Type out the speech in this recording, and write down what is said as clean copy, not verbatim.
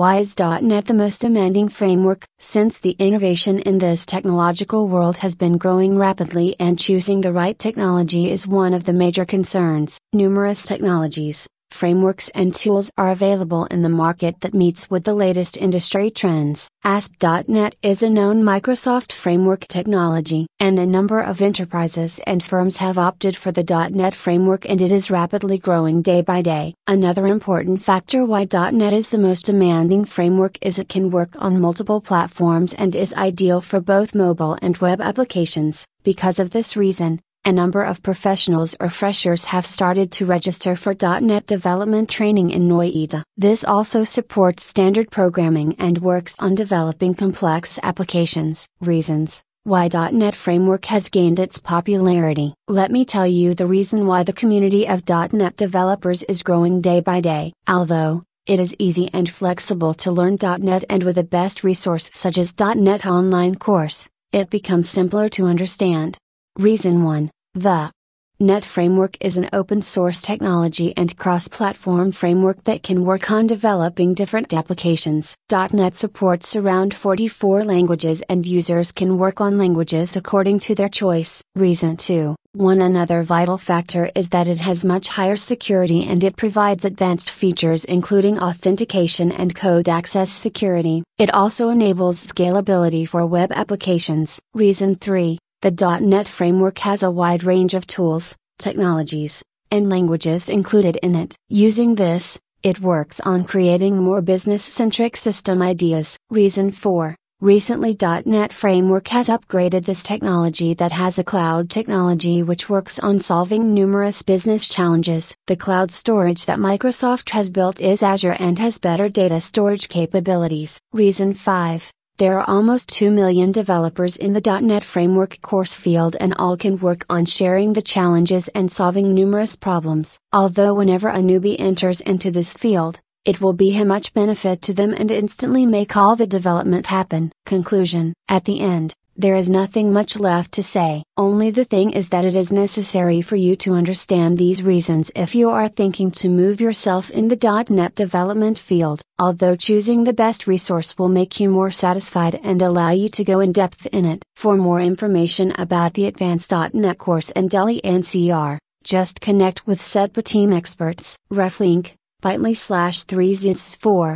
Why is .NET the most demanding framework, since the innovation in this technological world has been growing rapidly and choosing the right technology is one of the major concerns? Numerous technologies, frameworks and tools are available in the market that meets with the latest industry trends. ASP.NET is a known Microsoft framework technology, and a number of enterprises and firms have opted for the .NET framework, and it is rapidly growing day by day. Another important factor why .NET is the most demanding framework is it can work on multiple platforms and is ideal for both mobile and web applications. Because of this reason, a number of professionals or freshers have started to register for .NET development training in Noida. This also supports standard programming and works on developing complex applications. Reasons why .NET framework has gained its popularity. Let me tell you the reason why the community of .NET developers is growing day by day. Although it is easy and flexible to learn .NET, and with the best resource such as .NET online course, it becomes simpler to understand. Reason 1. The .NET framework is an open-source technology and cross-platform framework that can work on developing different applications. .NET supports around 44 languages, and users can work on languages according to their choice. Reason 2. Another vital factor is that it has much higher security, and it provides advanced features including authentication and code access security. It also enables scalability for web applications. Reason 3. The .NET framework has a wide range of tools, technologies, and languages included in it. Using this, it works on creating more business-centric system ideas. Reason 4. Recently, .NET framework has upgraded this technology that has a cloud technology which works on solving numerous business challenges. The cloud storage that Microsoft has built is Azure and has better data storage capabilities. Reason 5. There are almost 2 million developers in the .NET framework course field, and all can work on sharing the challenges and solving numerous problems. Although whenever a newbie enters into this field, it will be a much benefit to them and instantly make all the development happen. Conclusion. At the end, there is nothing much left to say. Only the thing is that it is necessary for you to understand these reasons if you are thinking to move yourself in the .NET development field, although choosing the best resource will make you more satisfied and allow you to go in depth in it. For more information about the Advanced .NET course in Delhi NCR, just connect with SETPA team experts. Ref link, bit.ly/3zs4